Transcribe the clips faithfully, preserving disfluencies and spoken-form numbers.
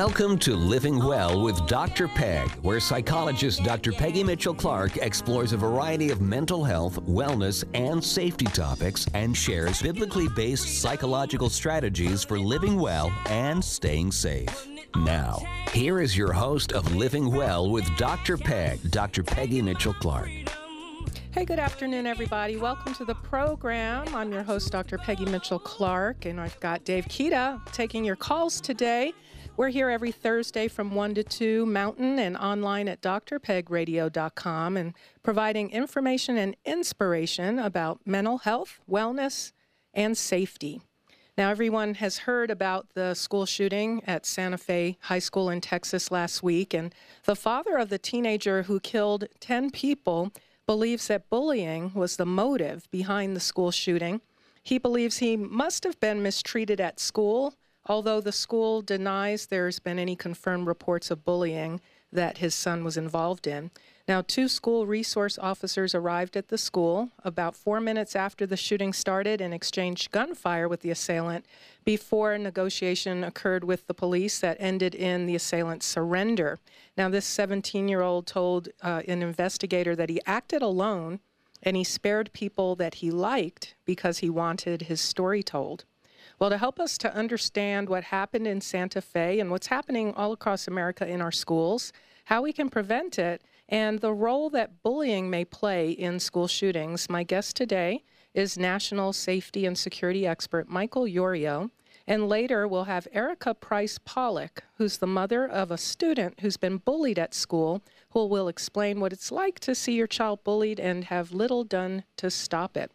Welcome to Living Well with Doctor Peg, where psychologist Doctor Peggy Mitchell-Clark explores a variety of mental health, wellness, and safety topics and shares biblically based psychological strategies for living well and staying safe. Now, here is your host of Living Well with Doctor Peg, Doctor Peggy Mitchell-Clark. Hey, good afternoon, everybody. Welcome to the program. I'm your host, Doctor Peggy Mitchell-Clark, and I've got Dave Keita taking your calls today. We're here every Thursday from one to two Mountain and online at Dr Peg Radio dot com and providing information and inspiration about mental health, wellness, and safety. Now, everyone has heard about the school shooting at Santa Fe High School in Texas last week, and the father of the teenager who killed ten people believes that bullying was the motive behind the school shooting. He believes he must have been mistreated at school, although the school denies there's been any confirmed reports of bullying that his son was involved in. Now, two school resource officers arrived at the school about four minutes after the shooting started and exchanged gunfire with the assailant before negotiation occurred with the police that ended in the assailant's surrender. Now, this seventeen-year-old told uh, an investigator that he acted alone and he spared people that he liked because he wanted his story told. Well, to help us to understand what happened in Santa Fe and what's happening all across America in our schools, how we can prevent it, and the role that bullying may play in school shootings, my guest today is national safety and security expert Michael Yorio. And later we'll have Erica Price-Pollock, who's the mother of a student who's been bullied at school, who will explain what it's like to see your child bullied and have little done to stop it.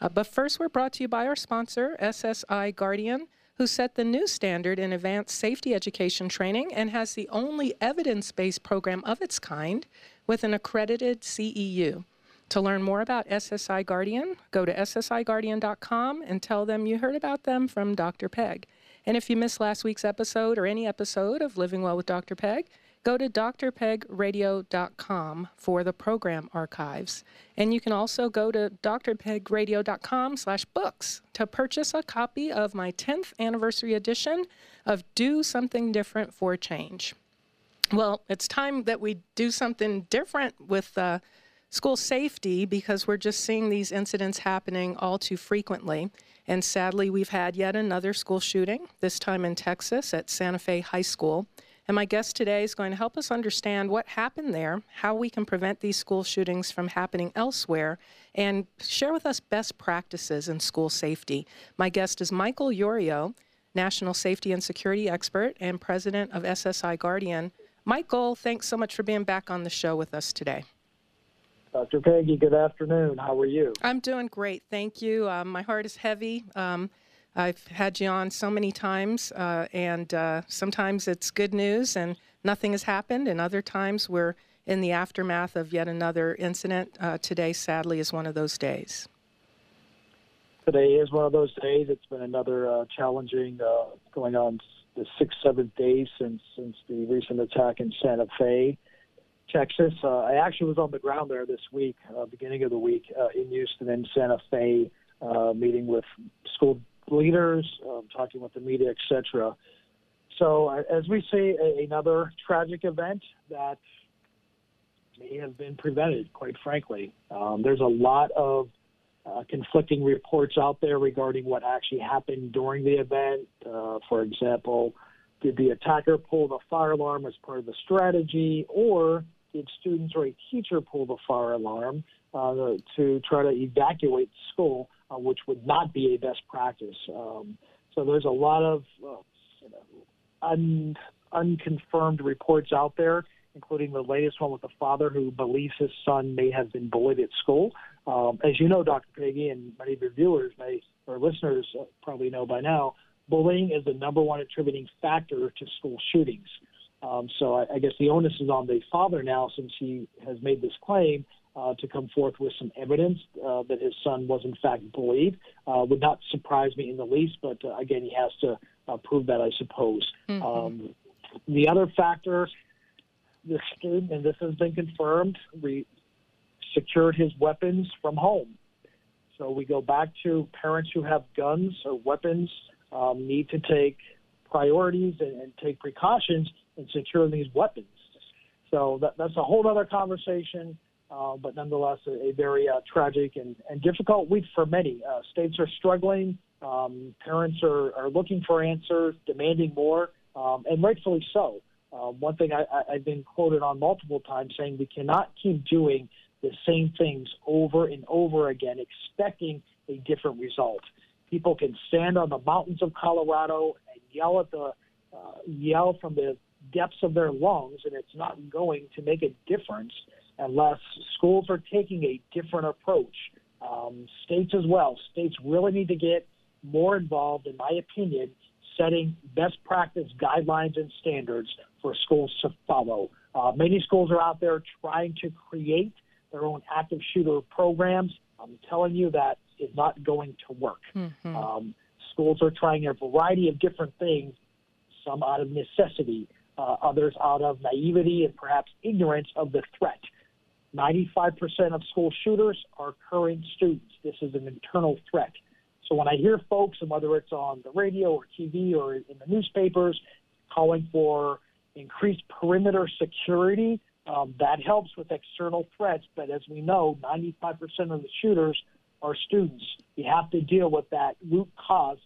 Uh, but first, we're brought to you by our sponsor, S S I Guardian, who set the new standard in advanced safety education training and has the only evidence-based program of its kind with an accredited C E U. To learn more about S S I Guardian, go to S S I Guardian dot com and tell them you heard about them from Doctor Peg. And if you missed last week's episode or any episode of Living Well with Doctor Peg, go to Dr Peg Radio dot com for the program archives. And you can also go to Dr Peg Radio dot com slash books to purchase a copy of my tenth anniversary edition of Do Something Different for Change. Well, it's time that we do something different with uh, school safety, because we're just seeing these incidents happening all too frequently. And sadly, we've had yet another school shooting, this time in Texas at Santa Fe High School. And my guest today is going to help us understand what happened there, how we can prevent these school shootings from happening elsewhere, and share with us best practices in school safety. My guest is Michael Yorio, national safety and security expert and president of S S I Guardian. Michael, thanks so much for being back on the show with us today. Doctor Peggy, good afternoon. How are you? I'm doing great. Thank you. Um, my heart is heavy. Um, I've had you on so many times, uh, and uh, sometimes it's good news and nothing has happened, and other times we're in the aftermath of yet another incident. Uh, today, sadly, is one of those days. Today is one of those days. It's been another uh, challenging, uh, going on the sixth, seventh day since, since the recent attack in Santa Fe, Texas. Uh, I actually was on the ground there this week, uh, beginning of the week, uh, in Houston and Santa Fe, uh, meeting with school leaders, um, talking with the media, et cetera. So uh, as we see, a, another tragic event that may have been prevented, quite frankly. Um, there's a lot of uh, conflicting reports out there regarding what actually happened during the event. Uh, for example, did the attacker pull the fire alarm as part of the strategy, or did students or a teacher pull the fire alarm uh, to try to evacuate the school? Uh, which would not be a best practice. Um, so there's a lot of uh, you know, un, unconfirmed reports out there, including the latest one with the father who believes his son may have been bullied at school. Um, as you know, Doctor Peggy, and many of your viewers may, or listeners probably know by now, bullying is the number one attributing factor to school shootings. Um, so I, I guess the onus is on the father now, since he has made this claim, Uh, to come forth with some evidence uh, that his son was in fact bullied. Uh, would not surprise me in the least, but uh, again, he has to uh, prove that, I suppose. Mm-hmm. Um, the other factor, the student, and this has been confirmed, re- secured his weapons from home. So we go back to parents who have guns or weapons um, need to take priorities and, and take precautions in securing these weapons. So that, that's a whole other conversation, uh, but nonetheless, a, a very uh, tragic and, and difficult week for many. Uh, states are struggling. Um, parents are, are looking for answers, demanding more, um, and rightfully so. Uh, one thing I, I, I've been quoted on multiple times saying we cannot keep doing the same things over and over again, expecting a different result. People can stand on the mountains of Colorado and yell at the uh, yell from the depths of their lungs, and it's not going to make a difference unless schools are taking a different approach. Um, states as well. States really need to get more involved, in my opinion, setting best practice guidelines and standards for schools to follow. Uh, many schools are out there trying to create their own active shooter programs. I'm telling you that is not going to work. Mm-hmm. Um, schools are trying a variety of different things, some out of necessity, uh, others out of naivety and perhaps ignorance of the threat. ninety-five percent of school shooters are current students. This is an internal threat. So when I hear folks, and whether it's on the radio or T V or in the newspapers, calling for increased perimeter security, um, that helps with external threats. But as we know, ninety-five percent of the shooters are students. We have to deal with that root cause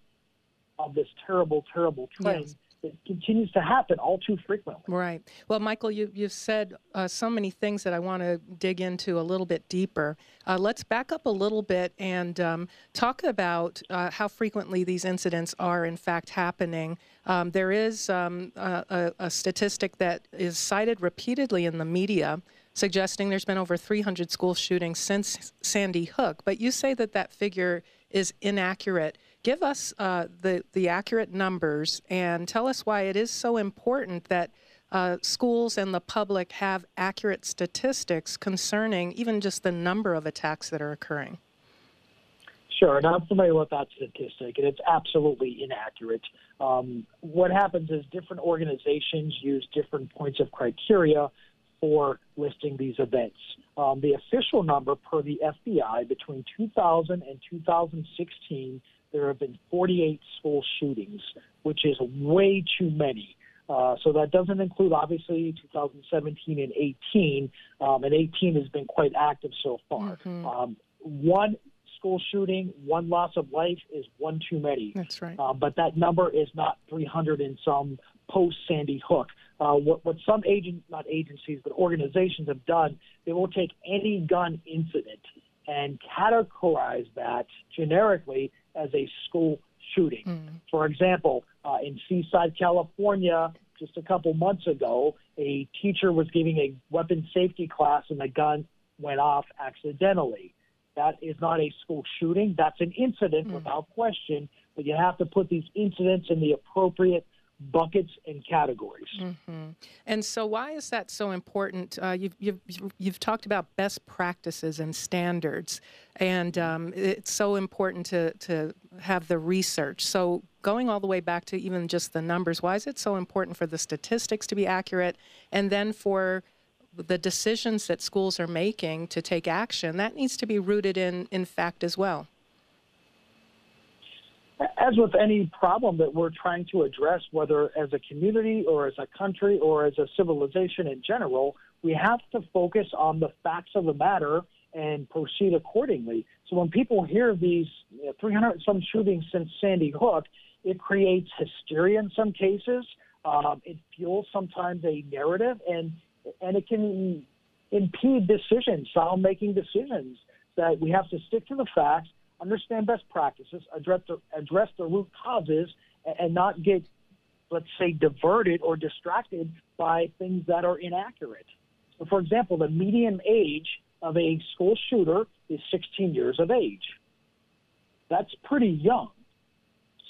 of this terrible, terrible trend. Yes. It continues to happen all too frequently. Right. Well, Michael, you, you've said uh, so many things that I want to dig into a little bit deeper. Uh, let's back up a little bit and um, talk about uh, how frequently these incidents are, in fact, happening. Um, there is um, a, a statistic that is cited repeatedly in the media suggesting there's been over three hundred school shootings since Sandy Hook. But you say that that figure is inaccurate. Give us uh, the, the accurate numbers and tell us why it is so important that uh, schools and the public have accurate statistics concerning even just the number of attacks that are occurring. Sure, and I'm familiar with that statistic, and it's absolutely inaccurate. Um, what happens is different organizations use different points of criteria for listing these events. Um, the official number per the F B I between two thousand and two thousand sixteen, there have been forty-eight school shootings, which is way too many. Uh, so that doesn't include, obviously, two thousand seventeen and eighteen, um, and eighteen has been quite active so far. Mm-hmm. Um, one school shooting, one loss of life is one too many. That's right. Uh, but that number is not three hundred and some post-Sandy Hook. Uh, what, what some agents, not agencies, but organizations have done, they will take any gun incident and categorize that generically as a school shooting. Mm. For example, uh, in Seaside, California, just a couple months ago, a teacher was giving a weapon safety class and the gun went off accidentally. That is not a school shooting. That's an incident mm. without question, but you have to put these incidents in the appropriate buckets and categories. Mm-hmm. And so why is that so important? Uh, you've, you've, you've talked about best practices and standards, and um, it's so important to, to have the research. So going all the way back to even just the numbers, why is it so important for the statistics to be accurate and then for the decisions that schools are making to take action? That needs to be rooted in, in fact as well. As with any problem that we're trying to address, whether as a community or as a country or as a civilization in general, we have to focus on the facts of the matter and proceed accordingly. So when people hear these you know, three hundred some shootings since Sandy Hook, it creates hysteria in some cases. Um, it fuels sometimes a narrative, and, and it can impede decisions, sound-making decisions, that we have to stick to the facts, understand best practices, address the, address the root causes, and, and not get, let's say, diverted or distracted by things that are inaccurate. So, for example, the median age of a school shooter is sixteen years of age. That's pretty young.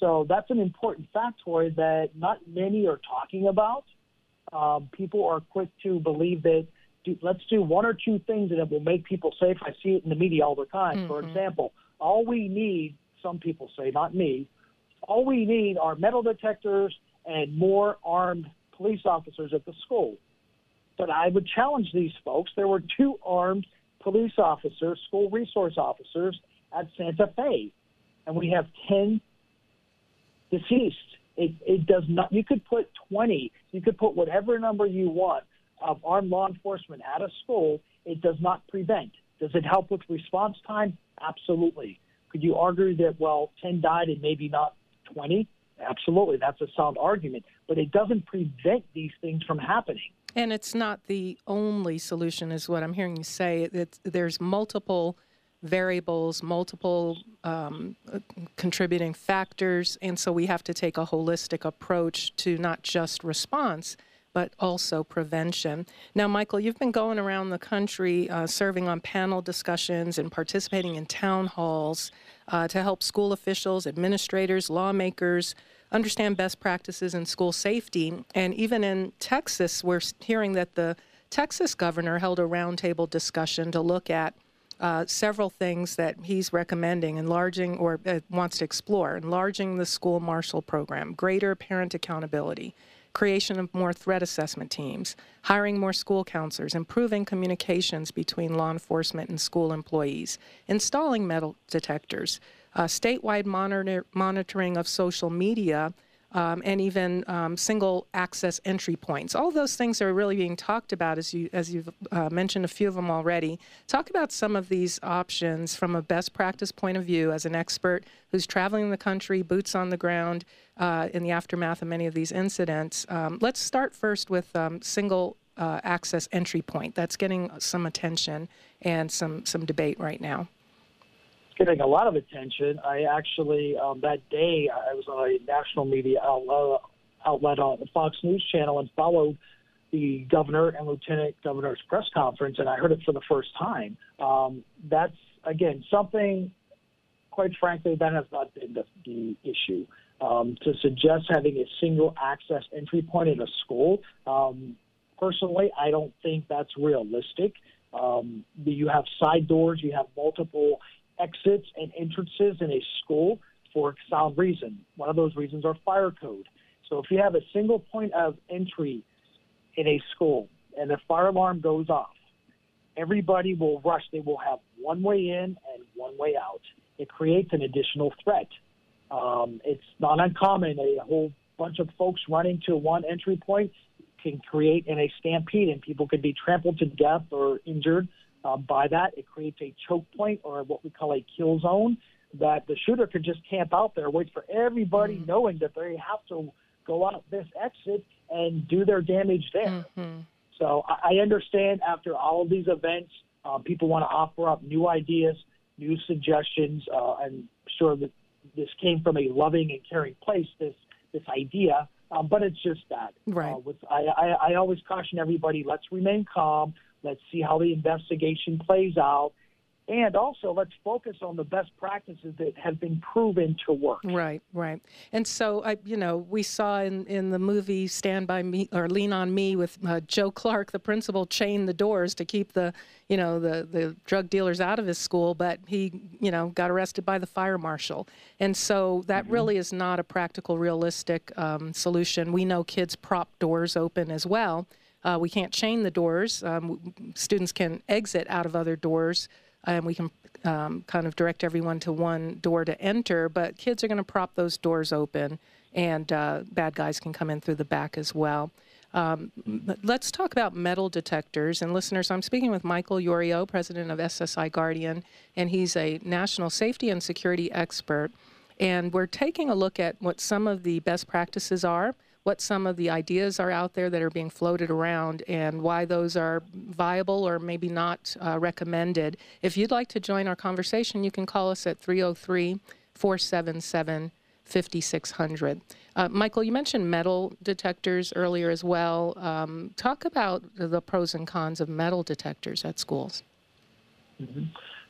So that's an important factoid that not many are talking about. Um, people are quick to believe that, do, let's do one or two things and it will make people safe. I see it in the media all the time. Mm-hmm. For example, all we need, some people say, not me, all we need are metal detectors and more armed police officers at the school. But I would challenge these folks. There were two armed police officers, school resource officers at Santa Fe, and we have ten deceased It, it does not. You could put twenty, you could put whatever number you want of armed law enforcement at a school. It does not prevent. Does it help with response time? Absolutely. Could you argue that, well, ten died and maybe not twenty? Absolutely. That's a sound argument. But it doesn't prevent these things from happening. And it's not the only solution, is what I'm hearing you say. It's, there's multiple variables, multiple um, contributing factors, and so we have to take a holistic approach to not just response, but also prevention. Now, Michael, you've been going around the country uh, serving on panel discussions and participating in town halls uh, to help school officials, administrators, lawmakers understand best practices in school safety. And even in Texas, we're hearing that the Texas governor held a roundtable discussion to look at Uh, several things that he's recommending, enlarging or uh, wants to explore, enlarging the school marshal program, greater parent accountability, creation of more threat assessment teams, hiring more school counselors, improving communications between law enforcement and school employees, installing metal detectors, uh, statewide monitor- monitoring of social media, um, and even um, single access entry points. All those things are really being talked about, as you as you've uh, mentioned a few of them already. Talk about some of these options from a best practice point of view as an expert who's traveling the country, boots on the ground uh, in the aftermath of many of these incidents. Um, let's start first with um, single uh, access entry point. That's getting some attention and some some debate right now. Getting a lot of attention. I actually, um, that day, I was on a national media outlet, outlet on the Fox News Channel and followed the governor and lieutenant governor's press conference, and I heard it for the first time. Um, that's, again, something, quite frankly, that has not been the, the issue. Um, to suggest having a single access entry point in a school, um, personally, I don't think that's realistic. Um, you have side doors, you have multiple exits and entrances in a school for a sound reason. One of those reasons are fire code. So if you have a single point of entry in a school and the fire alarm goes off, everybody will rush. They will have one way in and one way out. It creates an additional threat. Um, it's not uncommon. A whole bunch of folks running to one entry point can create in a stampede, and people could be trampled to death or injured. Uh, by that, it creates a choke point, or what we call a kill zone, that the shooter could just camp out there, wait for everybody, mm-hmm. knowing that they have to go out this exit and do their damage there. Mm-hmm. So I, I understand after all of these events, uh, people want to offer up new ideas, new suggestions. Uh, I'm sure that this came from a loving and caring place, this this idea, um, but it's just that. Right. Uh, with, I, I, I always caution everybody, let's remain calm. Let's see how the investigation plays out. And also, let's focus on the best practices that have been proven to work. Right, right. And so, I, you know, we saw in, in the movie Stand By Me or Lean On Me with uh, Joe Clark, the principal, chained the doors to keep the, you know, the, the drug dealers out of his school. But he, you know, got arrested by the fire marshal. And so that mm-hmm. really is not a practical, realistic um, solution. We know kids prop doors open as well. Uh, we can't chain the doors. Um, students can exit out of other doors, and we can um, kind of direct everyone to one door to enter. But kids are going to prop those doors open, and uh, bad guys can come in through the back as well. Um, let's talk about metal detectors. And listeners, I'm speaking with Michael Yorio, president of S S I Guardian, and he's a national safety and security expert. And we're taking a look at what some of the best practices are, what some of the ideas are out there that are being floated around, and why those are viable or maybe not uh, recommended. If you'd like to join our conversation, you can call us at three oh three, four seven seven, five six zero zero. Uh, Michael, you mentioned metal detectors earlier as well. Um, talk about the pros and cons of metal detectors at schools. Mm-hmm.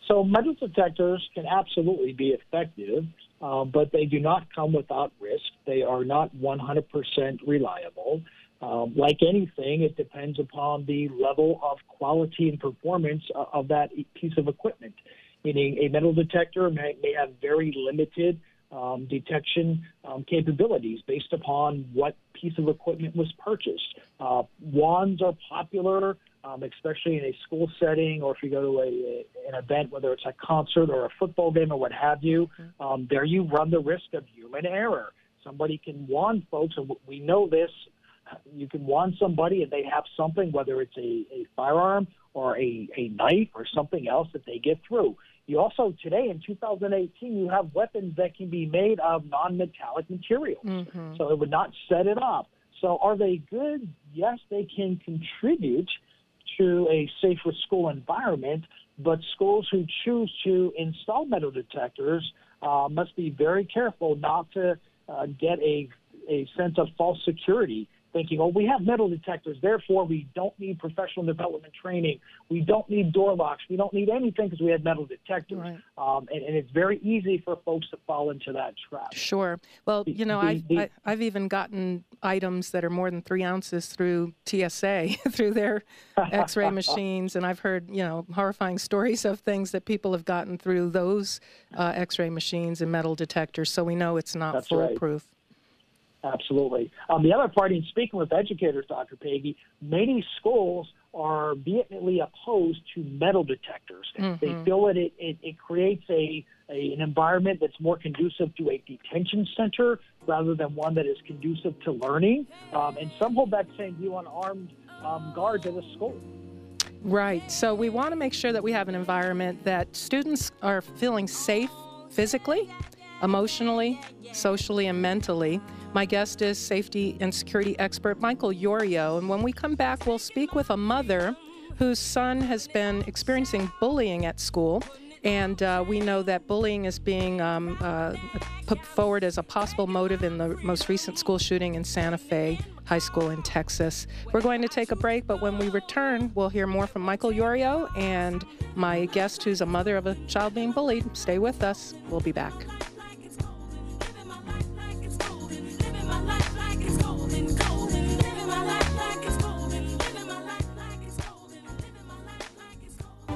So metal detectors can absolutely be effective. Uh, but they do not come without risk. They are not one hundred percent reliable. Um, like anything, it depends upon the level of quality and performance of, of that piece of equipment, meaning a metal detector may, may have very limited um, detection um, capabilities based upon what piece of equipment was purchased. Uh, wands are popular, um, especially in a school setting, or if you go to a, a an event, whether it's a concert or a football game or what have you, um, there you run the risk of human error. Somebody can wand folks, and we know this. You can wand somebody and they have something, whether it's a, a firearm or a, a knife or something else that they get through. You also, today in two thousand eighteen, you have weapons that can be made of non-metallic materials. Mm-hmm. So it would not set it up. So are they good? Yes, they can contribute to a safer school environment, but schools who choose to install metal detectors uh, must be very careful not to uh, get a, a sense of false security, thinking, oh, we have metal detectors, therefore we don't need professional development training. We don't need door locks. We don't need anything because we have metal detectors. Right. Um, and, and it's very easy for folks to fall into that trap. Sure. Well, you know, I've, I, I've even gotten items that are more than three ounces through T S A, through their x-ray machines. And I've heard, you know, horrifying stories of things that people have gotten through those uh, x-ray machines and metal detectors. So we know it's not That's foolproof. Right. Absolutely. Um, the other part, in speaking with educators, Doctor Peggy, many schools are vehemently opposed to metal detectors. Mm-hmm. They feel that it, it, it creates a, a an environment that's more conducive to a detention center rather than one that is conducive to learning. Um, and some hold that same view on armed um, guards at a school. Right. So we want to make sure that we have an environment that students are feeling safe physically, emotionally, socially, and mentally. My guest is safety and security expert Michael Yorio, and when we come back, we'll speak with a mother whose son has been experiencing bullying at school, and uh, we know that bullying is being um, uh, put forward as a possible motive in the most recent school shooting in Santa Fe High School in Texas. We're going to take a break, but when we return, we'll hear more from Michael Yorio and my guest who's a mother of a child being bullied. Stay with us. We'll be back.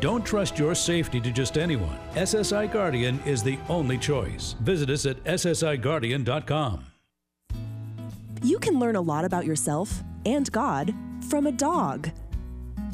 Don't trust your safety to just anyone. S S I Guardian is the only choice. Visit us at S S I Guardian dot com. You can learn a lot about yourself and God from a dog.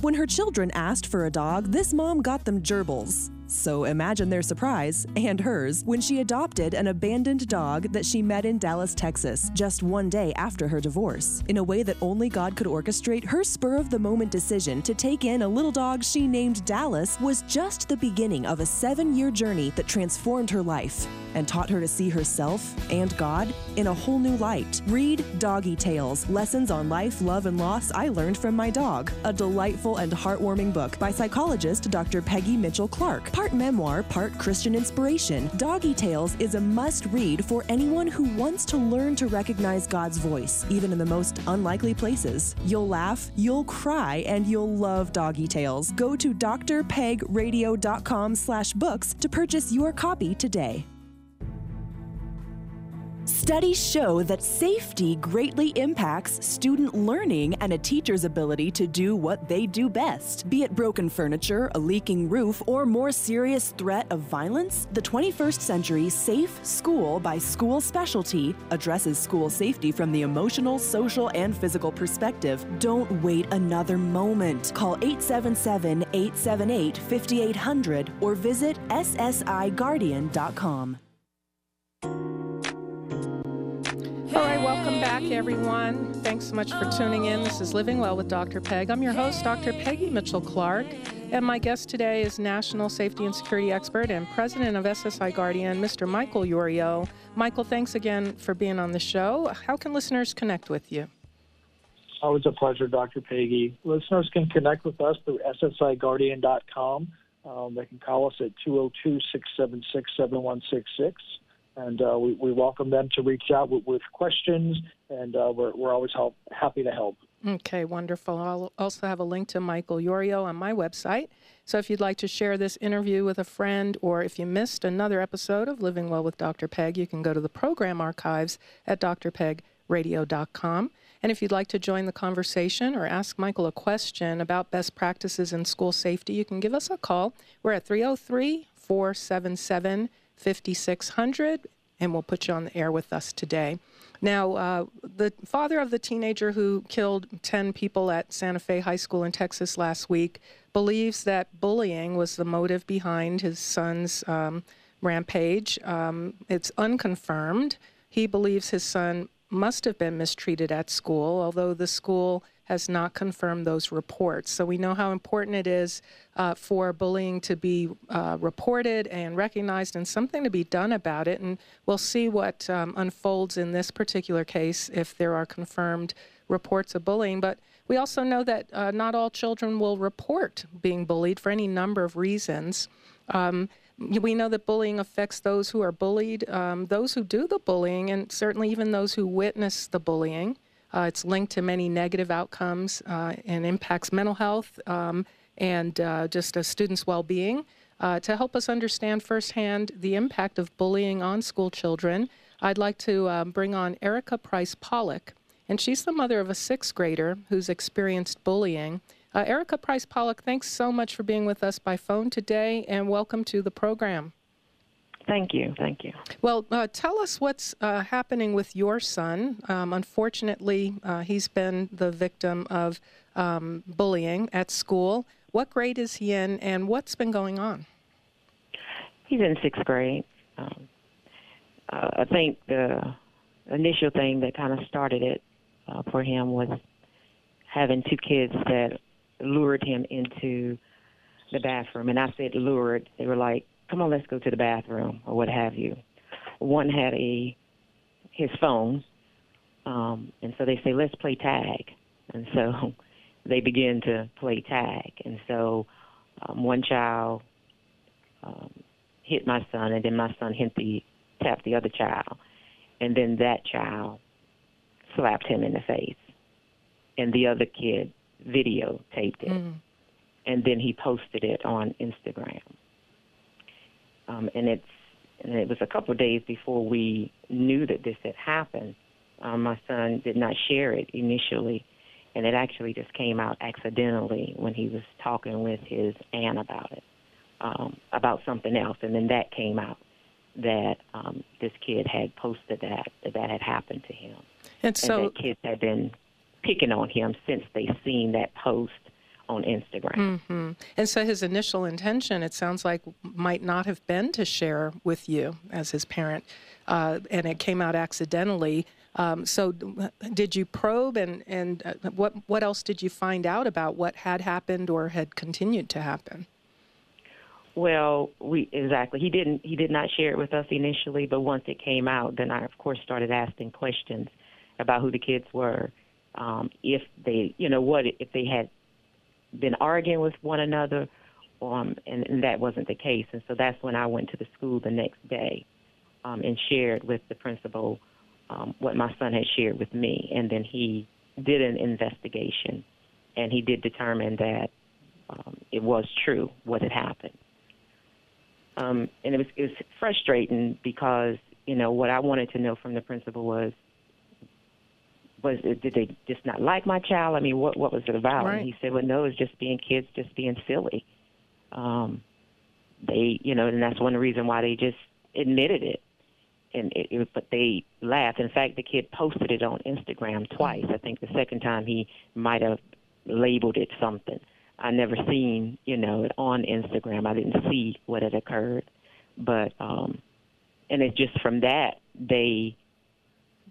When her children asked for a dog, this mom got them gerbils. So imagine their surprise, and hers, when she adopted an abandoned dog that she met in Dallas, Texas, just one day after her divorce. In a way that only God could orchestrate, her spur-of-the-moment decision to take in a little dog she named Dallas was just the beginning of a seven-year journey that transformed her life and taught her to see herself and God in a whole new light. Read Doggy Tales, Lessons on Life, Love, and Loss I Learned from My Dog, a delightful and heartwarming book by psychologist Doctor Peggy Mitchell-Clark. Part memoir, part Christian inspiration, Doggy Tales is a must-read for anyone who wants to learn to recognize God's voice, even in the most unlikely places. You'll laugh, you'll cry, and you'll love Doggy Tales. Go to D R Peg Radio dot com slash books to purchase your copy today. Studies show that safety greatly impacts student learning and a teacher's ability to do what they do best. Be it broken furniture, a leaking roof, or more serious threat of violence, the twenty-first century Safe School by School Specialty addresses school safety from the emotional, social, and physical perspective. Don't wait another moment. Call eight seven seven, eight seven eight, five eight zero zero or visit S S I Guardian dot com. All right, welcome back, everyone. Thanks so much for tuning in. This is Living Well with Doctor Peg. I'm your host, Doctor Peggy Mitchell-Clark, and my guest today is national safety and security expert and president of S S I Guardian, Mister Michael Yorio. Michael, thanks again for being on the show. How can listeners connect with you? Always a pleasure, Doctor Peggy. Listeners can connect with us through S S I Guardian dot com. Um, they can call us at two oh two, six seven six, seven one six six. And uh, we, we welcome them to reach out with, with questions, and uh, we're, we're always help, happy to help. Okay, wonderful. I'll also have a link to Michael Yorio on my website. So if you'd like to share this interview with a friend, or if you missed another episode of Living Well with Doctor Peg, you can go to the program archives at D R Peg Radio dot com. D R P E G radio dot com. And if you'd like to join the conversation or ask Michael a question about best practices in school safety, you can give us a call. We're at three oh three, four seven seven, five six zero zero, and we'll put you on the air with us today. Now, uh, the father of the teenager who killed ten people at Santa Fe High School in Texas last week believes that bullying was the motive behind his son's um, rampage. Um, it's unconfirmed. He believes his son must have been mistreated at school, although the school has not confirmed those reports. So we know how important it is uh, for bullying to be uh, reported and recognized and something to be done about it. And we'll see what um, unfolds in this particular case if there are confirmed reports of bullying. But we also know that uh, not all children will report being bullied for any number of reasons. Um, We know that bullying affects those who are bullied, um, those who do the bullying, and certainly even those who witness the bullying. Uh, it's linked to many negative outcomes uh, and impacts mental health um, and uh, just a student's well-being. Uh, to help us understand firsthand the impact of bullying on school children, I'd like to uh, bring on Erica Price-Pollock, and she's the mother of a sixth grader who's experienced bullying. Uh, Erica Price-Pollock, thanks so much for being with us by phone today, and welcome to the program. Thank you. Thank you. Well, uh, tell us what's uh, happening with your son. Um, unfortunately, uh, he's been the victim of um, bullying at school. What grade is he in, and what's been going on? He's in sixth grade. Um, uh, I think the initial thing that kind of started it uh, for him was having two kids that lured him into the bathroom. And I said lured. They were like, come on, let's go to the bathroom or what have you. One had a his phone, um, and so they say, let's play tag. And so they begin to play tag. And so um, one child um, hit my son, and then my son hit the, tapped the other child. And then that child slapped him in the face. And the other kid videotaped it, mm. and then he posted it on Instagram. Um, and it's and it was a couple of days before we knew that this had happened. Um, my son did not share it initially, and it actually just came out accidentally when he was talking with his aunt about it, um, about something else. And then that came out that um, this kid had posted that, that that had happened to him. And so and that kid had been picking on him since they seen that post on Instagram. Mm-hmm. And so his initial intention, it sounds like, might not have been to share with you as his parent, uh, and it came out accidentally. Um, so did you probe, and, and uh, what, what else did you find out about what had happened or had continued to happen? Well, we exactly. He didn't. He did not share it with us initially, but once it came out, then I, of course, started asking questions about who the kids were. Um, if they, you know, what if they had been arguing with one another, um, and, and that wasn't the case. And so that's when I went to the school the next day um, and shared with the principal um, what my son had shared with me. And then he did an investigation, and he did determine that um, it was true what had happened. Um, and it was, it was frustrating because, you know, what I wanted to know from the principal was, Was, did they just not like my child? I mean, what what was it about? Right. And he said, well, no, it's just being kids, just being silly. Um, they, you know, and that's one reason why they just admitted it. And it, it, but they laughed. In fact, the kid posted it on Instagram twice. I think the second time he might have labeled it something. I never seen, you know, it on Instagram. I didn't see what had occurred. But, um, and it's just from that, they...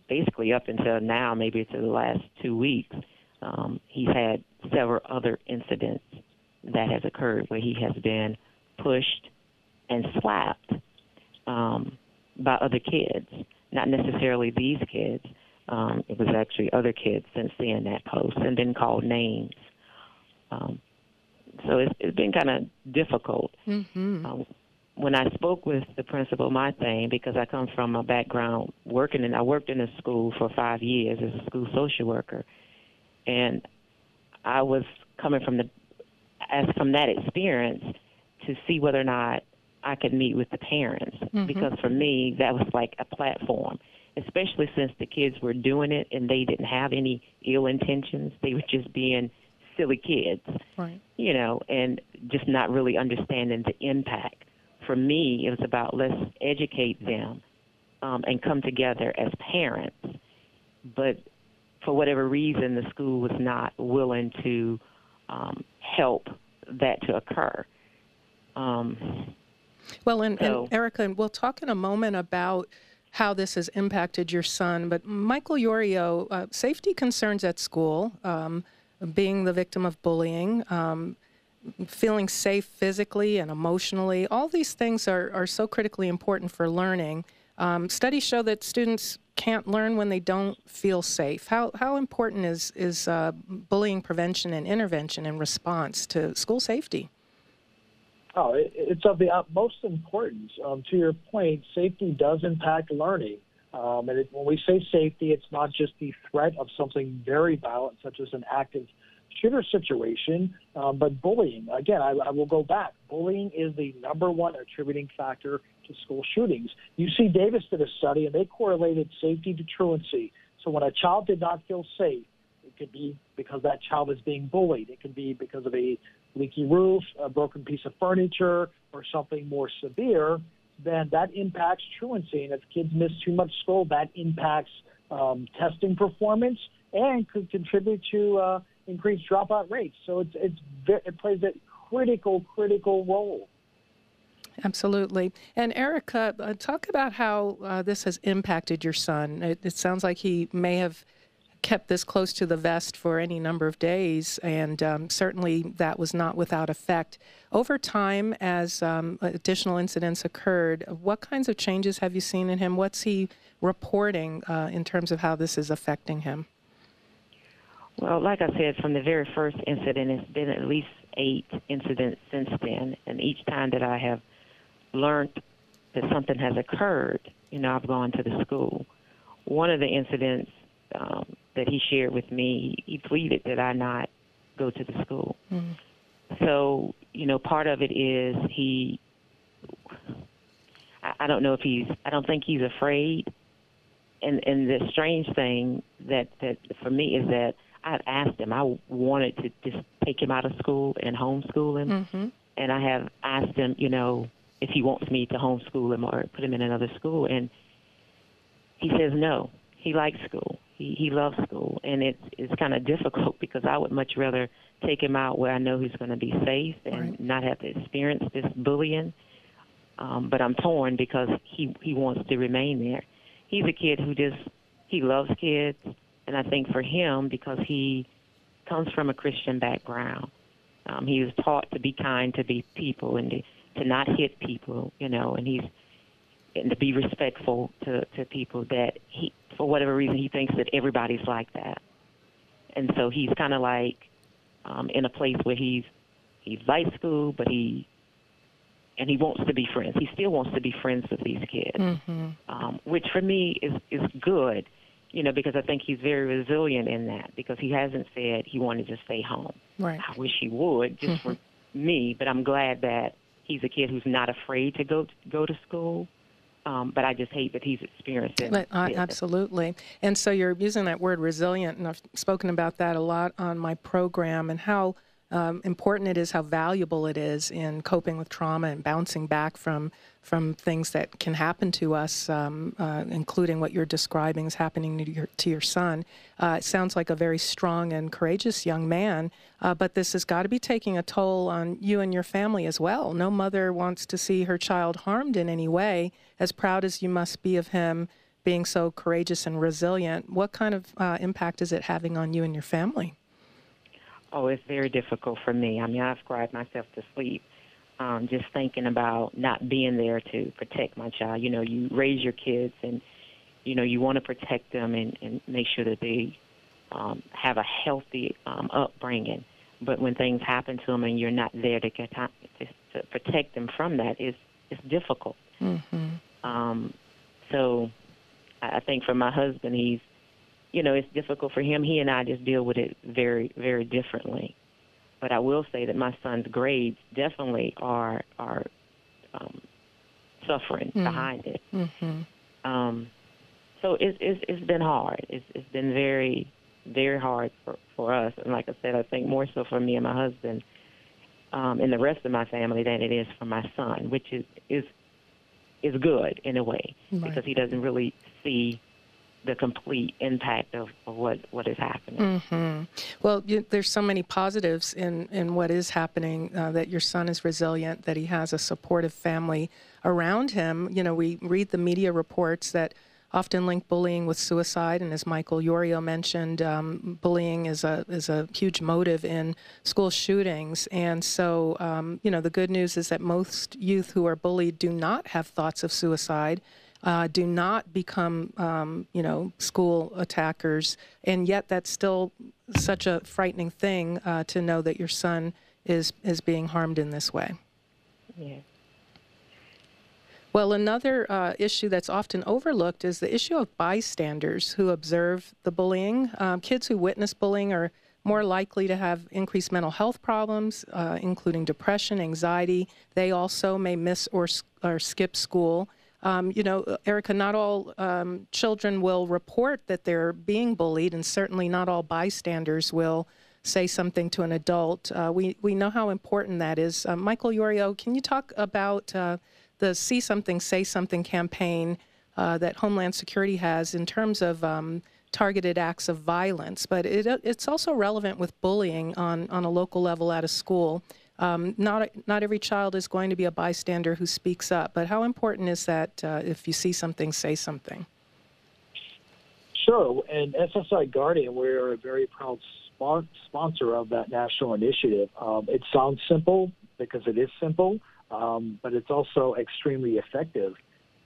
basically up until now, maybe to the last two weeks, um, he's had several other incidents that has occurred where he has been pushed and slapped um, by other kids, not necessarily these kids. Um, it was actually other kids since seeing that post, and then called names. Um, so it's, it's been kind of difficult. Mm-hmm. Um, When I spoke with the principal, my thing, because I come from a background working, and I worked in a school for five years as a school social worker, and I was coming from the, as from that experience, to see whether or not I could meet with the parents, mm-hmm. because for me that was like a platform. especially since the kids were doing it and they didn't have any ill intentions. They were just being silly kids, right. you know, and just not really understanding the impact. For me, it was about let's educate them um, and come together as parents. But for whatever reason, the school was not willing to um, help that to occur. Um, well, and, so, and Erica, we'll talk in a moment about how this has impacted your son. But Michael Yorio, uh, safety concerns at school, um, being the victim of bullying, um, feeling safe physically and emotionally, all these things are, are so critically important for learning. Um, studies show that students can't learn when they don't feel safe. How, how important is, is uh, bullying prevention and intervention in response to school safety? Oh, it, it's of the utmost importance. Um, to your point, safety does impact learning. Um, and it, when we say safety, it's not just the threat of something very violent, such as an active shooter situation, um, but bullying. Again, I, I will go back. Bullying is the number one attributing factor to school shootings. U C Davis did a study, and they correlated safety to truancy. So when a child did not feel safe, it could be because that child is being bullied. It could be because of a leaky roof, a broken piece of furniture, or something more severe. Then that impacts truancy. And if kids miss too much school, that impacts um, testing performance and could contribute to uh, increased dropout rates. So it's, it's, it plays a critical, critical role. Absolutely. And Erica, uh, talk about how uh, this has impacted your son. It, it sounds like he may have kept this close to the vest for any number of days, and um, certainly that was not without effect. Over time, as um, additional incidents occurred, what kinds of changes have you seen in him? What's he reporting uh, in terms of how this is affecting him? Well, like I said, from the very first incident, it's been at least eight incidents since then, and each time that I have learned that something has occurred, you know, I've gone to the school. One of the incidents um, that he shared with me, he pleaded that I not go to the school. Mm-hmm. So, you know, part of it is he, I, I don't know if he's, I don't think he's afraid. And, and the strange thing that, that for me is that I asked him, I wanted to just take him out of school and homeschool him. Mm-hmm. And I have asked him, you know, if he wants me to homeschool him or put him in another school. And he says no, he likes school. He he loves school, and it's it's kind of difficult because I would much rather take him out where I know he's going to be safe and right. not have to experience this bullying. Um, but I'm torn because he, he wants to remain there. He's a kid who just, he loves kids, and I think for him, because he comes from a Christian background, um, he was taught to be kind to be people and to, to not hit people, you know, and he's and to be respectful to, to people that he, for whatever reason, he thinks that everybody's like that. And so he's kind of like um, in a place where he's, he likes school, but he, and he wants to be friends. He still wants to be friends with these kids, mm-hmm. um, which for me is, is good, you know, because I think he's very resilient in that because he hasn't said he wanted to stay home. Right. I wish he would just mm-hmm. for me, but I'm glad that he's a kid who's not afraid to go to, go to school. Um, but I just hate that he's experiencing it. Uh, absolutely. And so you're using that word resilient, and I've spoken about that a lot on my program and how um, important it is, how valuable it is in coping with trauma and bouncing back from from things that can happen to us, um, uh, including what you're describing is happening to your, to your son. Uh, it sounds like a very strong and courageous young man, uh, but this has got to be taking a toll on you and your family as well. No mother wants to see her child harmed in any way. As proud as you must be of him being so courageous and resilient, what kind of uh, impact is it having on you and your family? Oh, it's very difficult for me. I mean, I've cried myself to sleep. Um, just thinking about not being there to protect my child. You know, you raise your kids and, you know, you want to protect them and, and make sure that they um, have a healthy um, upbringing. But when things happen to them and you're not there to, get time, to, to protect them from that, it's, it's difficult. Mm-hmm. Um, so I think for my husband, he's, you know, it's difficult for him. He and I just deal with it very, very differently. But I will say that my son's grades definitely are are um, suffering mm-hmm. behind it. Mm-hmm. Um, so it's it's, it's been hard. It's it's been very very hard for, for us, and like I said, I think more so for me and my husband, um, and the rest of my family than it is for my son, which is is is good in a way, right, because he doesn't really see the complete impact of, of what, what is happening. Mm-hmm. Well, you, there's so many positives in, in what is happening, uh, that your son is resilient, that he has a supportive family around him. You know, we read the media reports that often link bullying with suicide, and as Michael Yorio mentioned, um, bullying is a is a huge motive in school shootings. And so, um, you know, the good news is that most youth who are bullied do not have thoughts of suicide, Uh, do not become, um, you know, school attackers, and yet that's still such a frightening thing uh, to know that your son is is being harmed in this way. Yeah. Well, another uh, issue that's often overlooked is the issue of bystanders who observe the bullying. Um, kids who witness bullying are more likely to have increased mental health problems, uh, including depression, anxiety. They also may miss or, or skip school. Um, you know, Erica, not all um, children will report that they're being bullied, and certainly not all bystanders will say something to an adult. Uh, we, we know how important that is. Uh, Michael Yorio, can you talk about uh, the See Something, Say Something campaign uh, that Homeland Security has in terms of um, targeted acts of violence? But it, it's also relevant with bullying on, on a local level at a school. Um, not not every child is going to be a bystander who speaks up, but how important is that? Uh, if you see something, say something. Sure, and S S I Guardian, we're a very proud spon- sponsor of that national initiative. Um, it sounds simple because it is simple, um, but it's also extremely effective.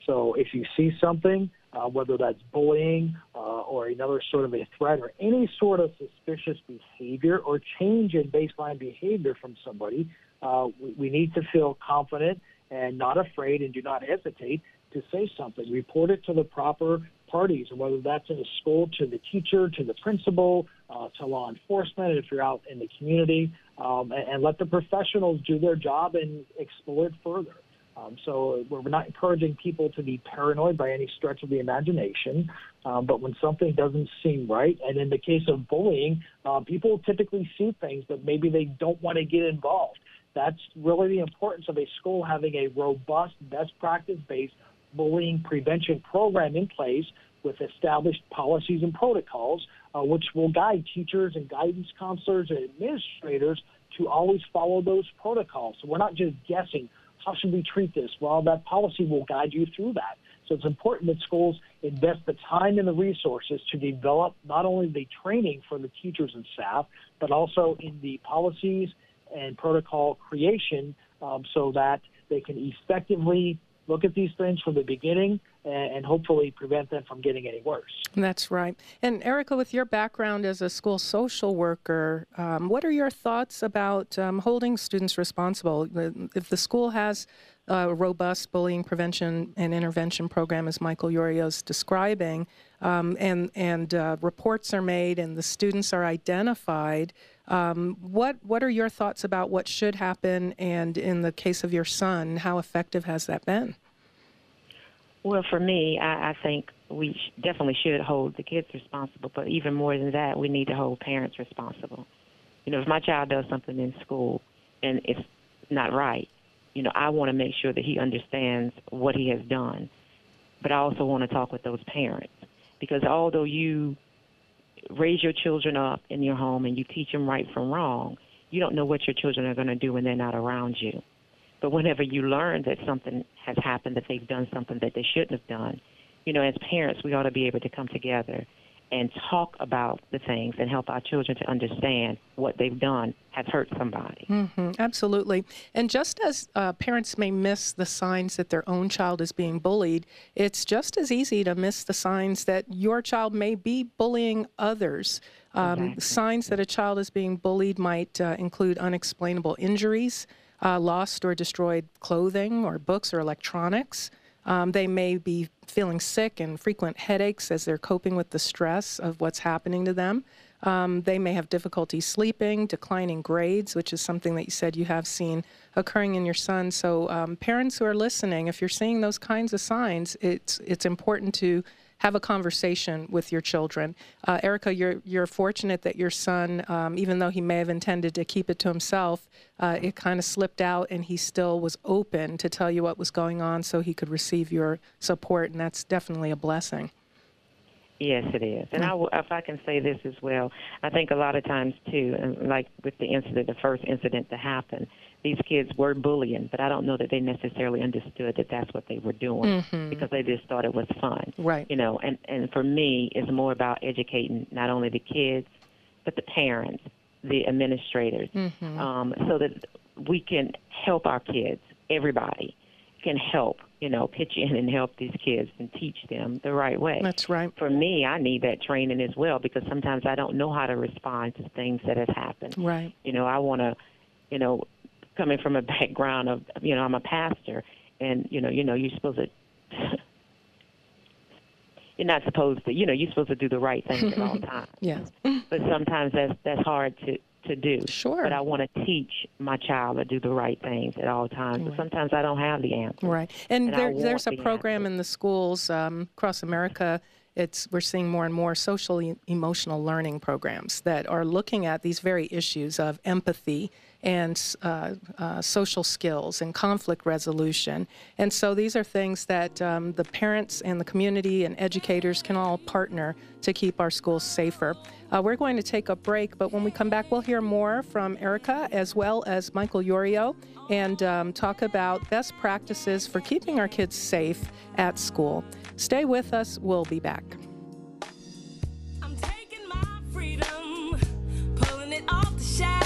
So if you see something, uh, whether that's bullying uh, or another sort of a threat or any sort of suspicious behavior or change in baseline behavior from somebody, uh, we, we need to feel confident and not afraid, and do not hesitate to say something. Report it to the proper parties, whether that's in the school, to the teacher, to the principal, uh, to law enforcement, if you're out in the community, um, and, and let the professionals do their job and explore it further. Um, so we're not encouraging people to be paranoid by any stretch of the imagination, um, but when something doesn't seem right, and in the case of bullying, uh, people typically see things that maybe they don't want to get involved. That's really the importance of a school having a robust, best practice-based bullying prevention program in place with established policies and protocols, uh, which will guide teachers and guidance counselors and administrators to always follow those protocols. So we're not just guessing. How should we treat this? Well, that policy will guide you through that. So it's important that schools invest the time and the resources to develop not only the training for the teachers and staff, but also in the policies and protocol creation, um, so that they can effectively look at these things from the beginning and, and hopefully prevent them from getting any worse. That's right. And Erica, with your background as a school social worker, um, what are your thoughts about um, holding students responsible? If the school has a robust bullying prevention and intervention program, as Michael Yorio's describing, um, and, and uh, reports are made and the students are identified, Um, what what are your thoughts about what should happen, and in the case of your son, how effective has that been? Well, for me, I, I think we sh- definitely should hold the kids responsible, but even more than that, we need to hold parents responsible. You know, if my child does something in school and it's not right, you know, I want to make sure that he understands what he has done, but I also want to talk with those parents, because although you raise your children up in your home and you teach them right from wrong, you don't know what your children are going to do when they're not around you. But whenever you learn that something has happened, that they've done something that they shouldn't have done, you know, as parents, we ought to be able to come together and talk about the things and help our children to understand what they've done has hurt somebody. Mm-hmm, absolutely. And just as uh, parents may miss the signs that their own child is being bullied, it's just as easy to miss the signs that your child may be bullying others. Um, exactly. Signs that a child is being bullied might uh, include unexplainable injuries, uh, lost or destroyed clothing or books or electronics. Um, they may be feeling sick and frequent headaches as they're coping with the stress of what's happening to them. Um, they may have difficulty sleeping, declining grades, which is something that you said you have seen occurring in your son. So um, parents who are listening, if you're seeing those kinds of signs, it's it's important to have a conversation with your children. Uh, Erica, you're, you're fortunate that your son, um, even though he may have intended to keep it to himself, uh, it kind of slipped out, and he still was open to tell you what was going on so he could receive your support, and that's definitely a blessing. Yes, it is. And I, if I can say this as well, I think a lot of times, too, like with the incident, the first incident that happened, these kids were bullying, but I don't know that they necessarily understood that that's what they were doing, mm-hmm. because they just thought it was fun. Right. You know, and, and for me, it's more about educating not only the kids, but the parents, the administrators, mm-hmm. um, so that we can help our kids, everybody can help. You know, pitch in and help these kids and teach them the right way. That's right. For me, I need that training as well, because sometimes I don't know how to respond to things that have happened. Right. You know, I want to, you know, coming from a background of, you know, I'm a pastor, and, you know, you know, you're supposed to, you're not supposed to, you know, you're supposed to do the right things at all times. Yes. But sometimes that's, that's hard to, to do. Sure. But I want to teach my child to do the right things at all times. Right. But sometimes I don't have the answer. Right. And, and there, there's a the program answers. in the schools um, across America. It's we're seeing more and more social emotional learning programs that are looking at these very issues of empathy and uh, uh, social skills and conflict resolution. And so these are things that um, the parents and the community and educators can all partner to keep our schools safer. Uh, we're going to take a break, but when we come back, we'll hear more from Erica as well as Michael Yorio and um, talk about best practices for keeping our kids safe at school. Stay with us. We'll be back. I'm taking my freedom, pulling it off the shelf.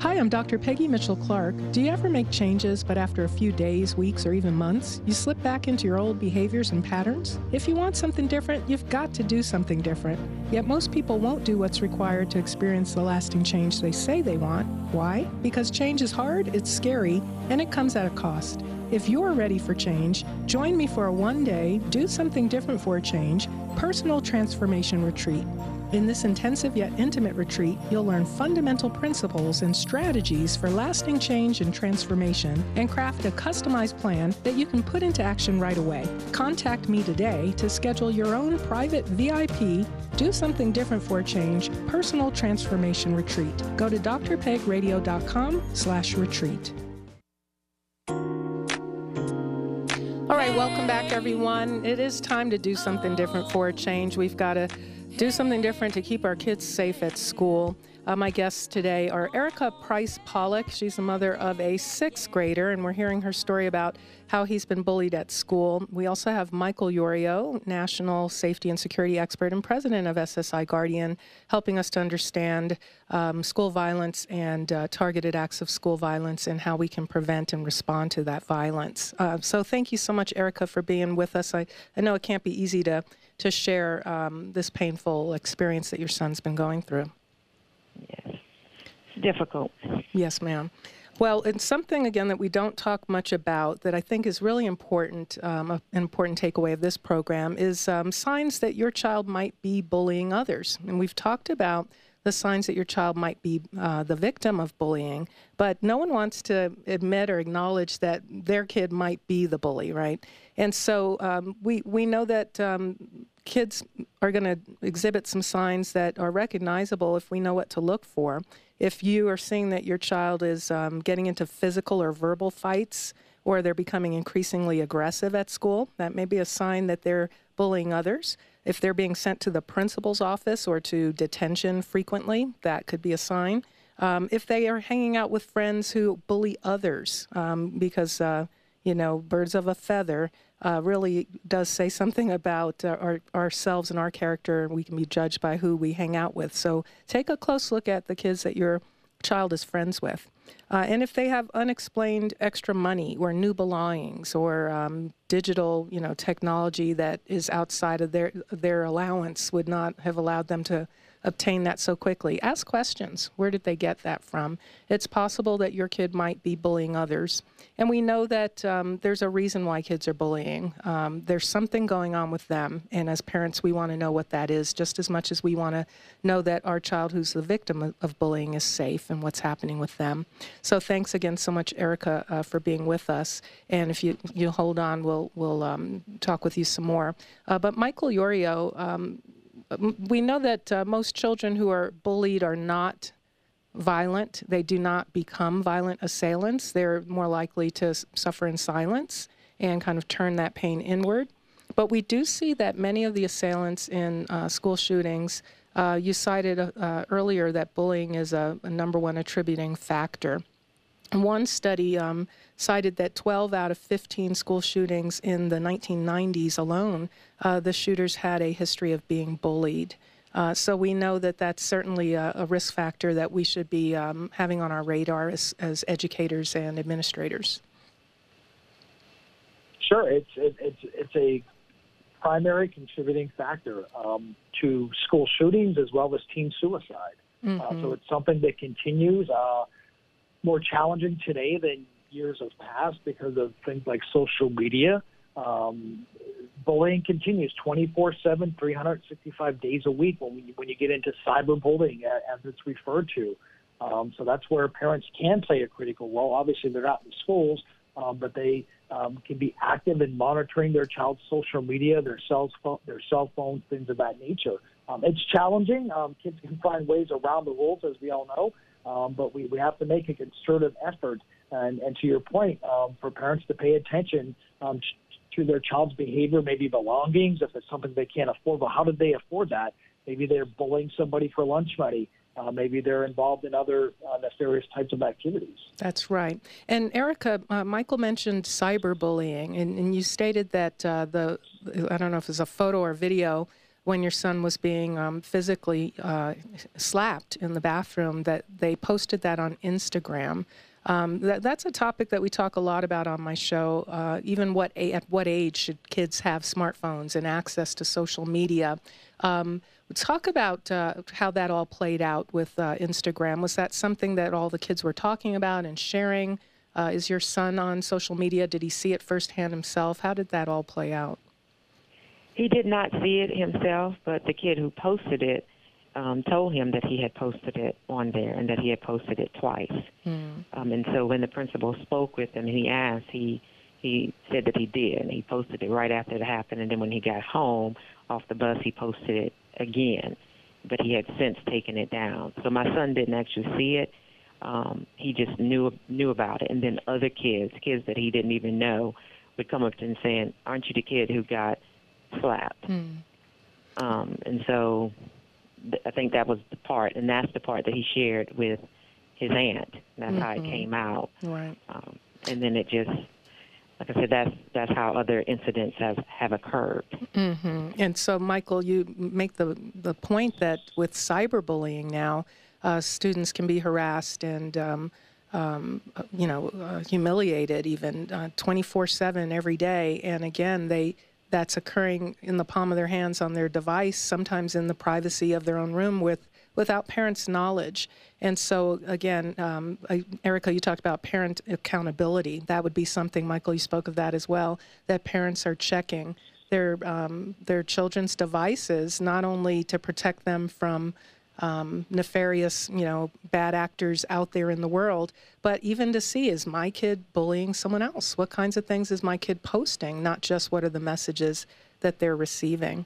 Hi, I'm Doctor Peggy Mitchell-Clark. Do you ever make changes, but after a few days, weeks, or even months, you slip back into your old behaviors and patterns? If you want something different, you've got to do something different. Yet most people won't do what's required to experience the lasting change they say they want. Why? Because change is hard, it's scary, and it comes at a cost. If you're ready for change, join me for a one-day, do something different for a change, personal transformation retreat. In this intensive yet intimate retreat, you'll learn fundamental principles and strategies for lasting change and transformation and craft a customized plan that you can put into action right away. Contact me today to schedule your own private V I P, Do Something Different for a Change, Personal Transformation Retreat. Go to D R Peg Radio dot com slash retreat. All right, welcome back, everyone. It is time to do something different for a change. We've got to do something different to keep our kids safe at school. Uh, my guests today are Erica Price-Pollock. She's the mother of a sixth grader, and we're hearing her story about how he's been bullied at school. We also have Michael Yorio, national safety and security expert and president of S S I Guardian, helping us to understand um, school violence and uh, targeted acts of school violence and how we can prevent and respond to that violence. Uh, so thank you so much, Erica, for being with us. I, I know it can't be easy to to share um, this painful experience that your son's been going through. Yes, it's difficult. Yes, ma'am. Well, it's something, again, that we don't talk much about that I think is really important, um, an important takeaway of this program, is um, signs that your child might be bullying others. And we've talked about the signs that your child might be uh, the victim of bullying, but no one wants to admit or acknowledge that their kid might be the bully, right? And so um, we, we know that um, kids are going to exhibit some signs that are recognizable if we know what to look for. If you are seeing that your child is um, getting into physical or verbal fights, or they're becoming increasingly aggressive at school. That may be a sign that they're bullying others. If they're being sent to the principal's office or to detention frequently, that could be a sign. Um, if they are hanging out with friends who bully others, um, because, uh, you know, birds of a feather uh, really does say something about uh, our, ourselves and our character. We can be judged by who we hang out with. So take a close look at the kids that your child is friends with. Uh, and if they have unexplained extra money or new belongings or um, digital, you know, technology that is outside of their, their allowance, would not have allowed them to obtain that so quickly. Ask questions. Where did they get that from? It's possible that your kid might be bullying others. And we know that um, there's a reason why kids are bullying. Um, there's something going on with them. And as parents, we want to know what that is, just as much as we want to know that our child who's the victim of, of bullying is safe and what's happening with them. So thanks again so much, Erica, uh, for being with us. And if you, you hold on, we'll, we'll um, talk with you some more. Uh, but Michael Yorio, um, we know that uh, most children who are bullied are not violent. They do not become violent assailants. They're more likely to suffer in silence and kind of turn that pain inward. But we do see that many of the assailants in uh, school shootings, uh, you cited uh, earlier that bullying is a, a number one attributing factor. One study um, cited that twelve out of fifteen school shootings in the nineteen nineties alone, uh, the shooters had a history of being bullied. Uh, so we know that that's certainly a, a risk factor that we should be um, having on our radar as, as educators and administrators. Sure, it's it, it's it's a primary contributing factor um, to school shootings as well as teen suicide. Mm-hmm. uh, so it's something that continues. Uh, more challenging today than years have passed because of things like social media. Um, bullying continues twenty-four seven, three hundred sixty-five days a week when, we, when you get into cyberbullying, as it's referred to. Um, so that's where parents can play a critical role. Obviously, they're not in schools, um, but they um, can be active in monitoring their child's social media, their cell, pho- their cell phones, things of that nature. Um, it's challenging. Um, kids can find ways around the rules, as we all know. Um, but we, we have to make a concerted effort, and, and to your point, um, for parents to pay attention um, to their child's behavior, maybe belongings, if it's something they can't afford. Well, how did they afford that? Maybe they're bullying somebody for lunch money. Uh, maybe they're involved in other uh, nefarious types of activities. That's right. And Erica, uh, Michael mentioned cyberbullying, and, and you stated that uh, the, I don't know if it's a photo or video, when your son was being um, physically uh, slapped in the bathroom, that they posted that on Instagram. Um, that, that's a topic that we talk a lot about on my show, uh, even what a, at what age should kids have smartphones and access to social media. Um, talk about uh, how that all played out with uh, Instagram. Was that something that all the kids were talking about and sharing? Uh, is your son on social media? Did he see it firsthand himself? How did that all play out? He did not see it himself, but the kid who posted it um, told him that he had posted it on there and that he had posted it twice. Mm. Um, and so when the principal spoke with him and he asked, he he said that he did, and he posted it right after it happened. And then when he got home off the bus, he posted it again, but he had since taken it down. So my son didn't actually see it. Um, he just knew knew about it. And then other kids, kids that he didn't even know, would come up to him saying, "Aren't you the kid who got slapped?" Mm. Um, and so th- I think that was the part, and that's the part that he shared with his aunt. That's mm-hmm. how it came out. Right. Um, and then it just, like I said, that's that's how other incidents have, have occurred. Mm-hmm. And so, Michael, you make the, the point that with cyberbullying now, uh, students can be harassed and um, Um, you know, uh, humiliated even uh, twenty-four seven every day. And again, they that's occurring in the palm of their hands on their device, sometimes in the privacy of their own room with without parents' knowledge. And so, again, um, I, Erica, you talked about parent accountability. That would be something, Michael, you spoke of that as well, that parents are checking their, um, their children's devices, not only to protect them from Um, nefarious, you know, bad actors out there in the world, but even to see, is my kid bullying someone else? What kinds of things is my kid posting? Not just what are the messages that they're receiving.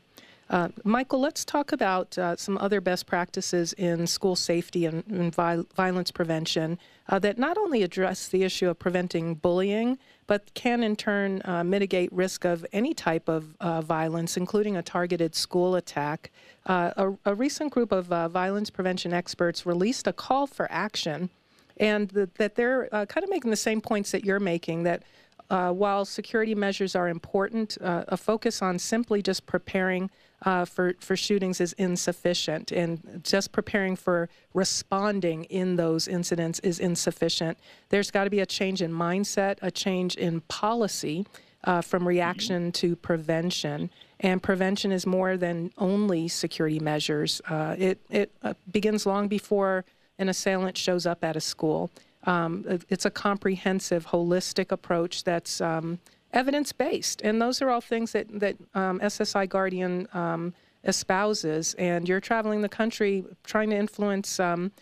Uh, Michael, let's talk about uh, some other best practices in school safety and, and vi- violence prevention uh, that not only address the issue of preventing bullying, but can in turn uh, mitigate risk of any type of uh, violence, including a targeted school attack. Uh, a, a recent group of uh, violence prevention experts released a call for action, and th- that they're uh, kind of making the same points that you're making, that uh, while security measures are important, uh, a focus on simply just preparing Uh, for, for shootings is insufficient, and just preparing for responding in those incidents is insufficient. There's got to be a change in mindset, a change in policy uh, from reaction to prevention. And prevention is more than only security measures. Uh, it it uh, begins long before an assailant shows up at a school. Um, it, it's a comprehensive, holistic approach that's um, evidence-based, and those are all things that, that um, S S I Guardian um, espouses, and you're traveling the country trying to influence um,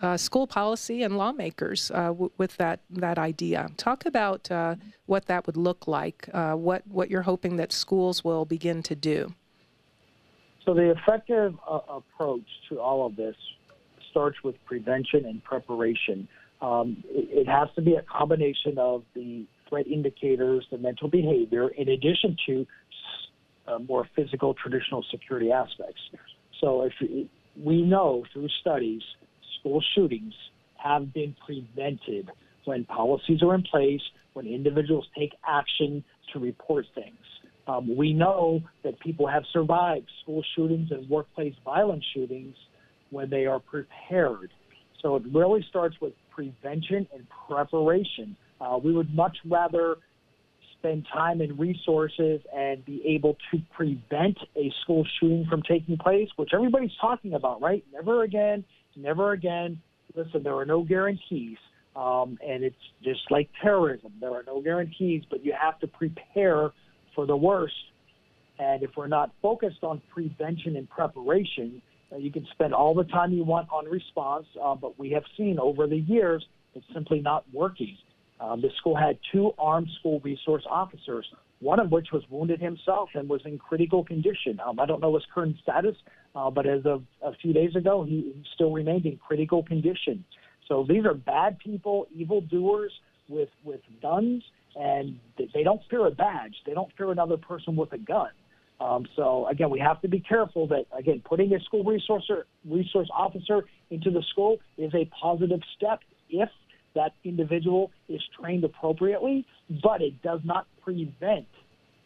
uh, school policy and lawmakers uh, w- with that, that idea. Talk about uh, what that would look like, uh, what, what you're hoping that schools will begin to do. So the effective uh, approach to all of this starts with prevention and preparation. Um, it, it has to be a combination of the threat indicators, the mental behavior, in addition to uh, more physical, traditional security aspects. So if we know through studies, school shootings have been prevented when policies are in place, when individuals take action to report things. Um, we know that people have survived school shootings and workplace violence shootings when they are prepared. So it really starts with prevention and preparation. Uh, we would much rather spend time and resources and be able to prevent a school shooting from taking place, which everybody's talking about, right? Never again, never again. Listen, there are no guarantees, um, and it's just like terrorism. There are no guarantees, but you have to prepare for the worst. And if we're not focused on prevention and preparation, uh, you can spend all the time you want on response, uh, but we have seen over the years it's simply not working. Um, the school had two armed school resource officers, one of which was wounded himself and was in critical condition. Um, I don't know his current status, uh, but as of a few days ago, he still remained in critical condition. So these are bad people, evildoers with, with guns, and they don't fear a badge. They don't fear another person with a gun. Um, so, again, we have to be careful that, again, putting a school resource resource officer into the school is a positive step if that individual is trained appropriately, but it does not prevent.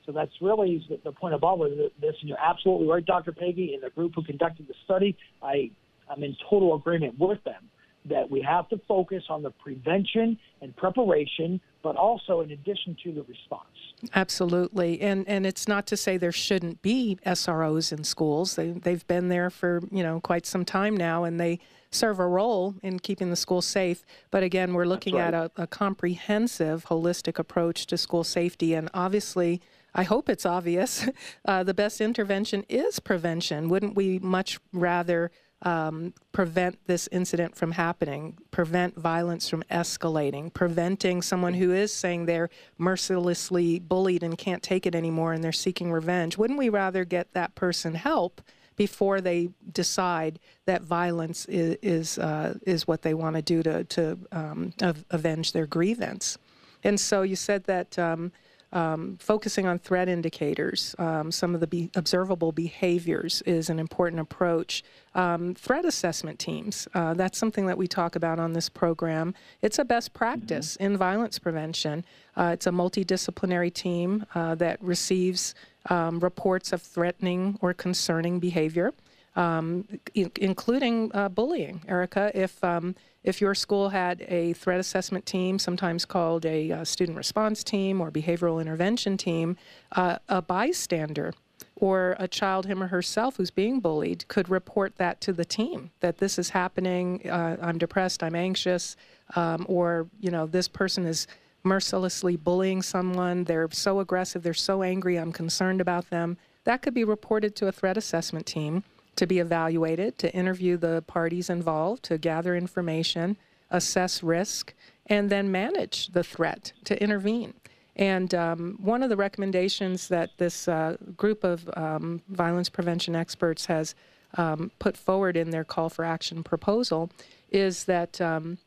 So that's really the point of all of this. And you're absolutely right, Doctor Peggy, and the group who conducted the study, I, I'm in total agreement with them that we have to focus on the prevention and preparation, but also in addition to the response. Absolutely. And and it's not to say there shouldn't be S R Os in schools. They, they've been there for, you know, quite some time now, and they serve a role in keeping the school safe. But again, we're looking right. at a, a comprehensive, holistic approach to school safety. And obviously, I hope it's obvious, uh, the best intervention is prevention. Wouldn't we much rather um, prevent this incident from happening, prevent violence from escalating, preventing someone who is saying they're mercilessly bullied and can't take it anymore and they're seeking revenge? Wouldn't we rather get that person help before they decide that violence is is, uh, is what they want to do to, to um, av- avenge their grievance? And so you said that um, um, focusing on threat indicators, um, some of the be- observable behaviors is an important approach. Um, threat assessment teams, uh, that's something that we talk about on this program. It's a best practice mm-hmm. in violence prevention. Uh, it's a multidisciplinary team uh, that receives Um, reports of threatening or concerning behavior, um, I- including uh, bullying. Erica, if um, if your school had a threat assessment team, sometimes called a uh, student response team or behavioral intervention team, uh, a bystander or a child, him or herself, who's being bullied could report that to the team, that this is happening, uh, I'm depressed, I'm anxious, um, or, you know, this person is mercilessly bullying someone, they're so aggressive, they're so angry, I'm concerned about them. That could be reported to a threat assessment team to be evaluated, to interview the parties involved, to gather information, assess risk, and then manage the threat, to intervene. And um, one of the recommendations that this uh, group of um, violence prevention experts has um, put forward in their call for action proposal is that um,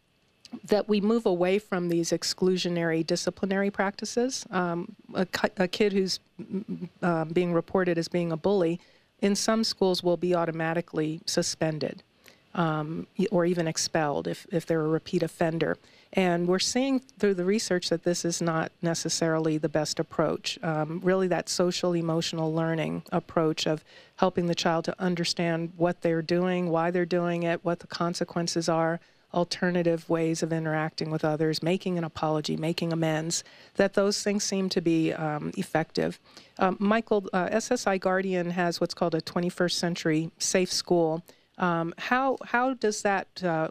that we move away from these exclusionary disciplinary practices. Um, a, a kid who's uh, being reported as being a bully in some schools will be automatically suspended um, or even expelled if, if they're a repeat offender. And we're seeing through the research that this is not necessarily the best approach. Um, really that social emotional learning approach of helping the child to understand what they're doing, why they're doing it, what the consequences are, alternative ways of interacting with others, making an apology, making amends, that those things seem to be um, effective. Um, Michael, uh, S S I Guardian has what's called a twenty-first century safe school. Um, how, how does that uh,